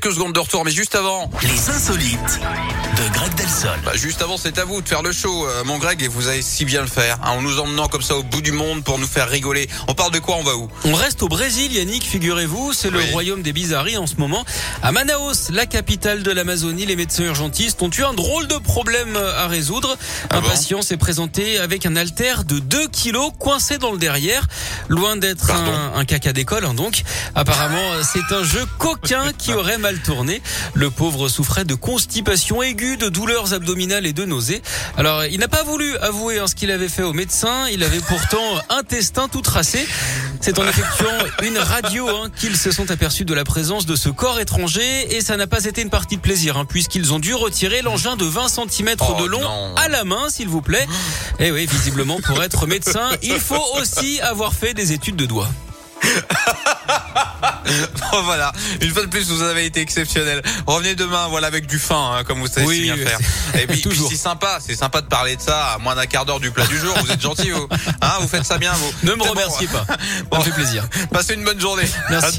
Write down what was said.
quelques secondes de retour, mais juste avant... Les Insolites de Greg Delsol. Juste avant, c'est à vous de faire le show, mon Greg, et vous allez si bien le faire, en nous emmenant comme ça au bout du monde pour nous faire rigoler. On parle de quoi, on va où ? On reste au Brésil, Yannick, figurez-vous, c'est le royaume des bizarreries en ce moment. À Manaus, la capitale de l'Amazonie, les médecins urgentistes ont eu un drôle de problème à résoudre. Patient s'est présenté avec un haltère de 2 kilos coincé dans le derrière, loin d'être un caca d'école, donc. Apparemment, c'est un jeu coquin qui aurait mal tourné. Le pauvre souffrait de constipation aiguë, de douleurs abdominales et de nausées. Alors, il n'a pas voulu avouer ce qu'il avait fait au médecin. Il avait pourtant intestin tout tracé. C'est en effectuant une radio qu'ils se sont aperçus de la présence de ce corps étranger, et ça n'a pas été une partie de plaisir, puisqu'ils ont dû retirer l'engin de 20 cm de long à la main, s'il vous plaît. Et oui, visiblement, pour être médecin, il faut aussi avoir fait des études de doigts. Bon, voilà, une fois de plus, vous avez été exceptionnel. Revenez demain, voilà, avec du fin, comme vous savez si bien faire. Et puis c'est sympa de parler de ça à moins d'un quart d'heure du plat du jour. Vous êtes gentils, vous faites ça bien, vous. Ne me remerciez pas. Ça me fait plaisir. Passez une bonne journée. Merci.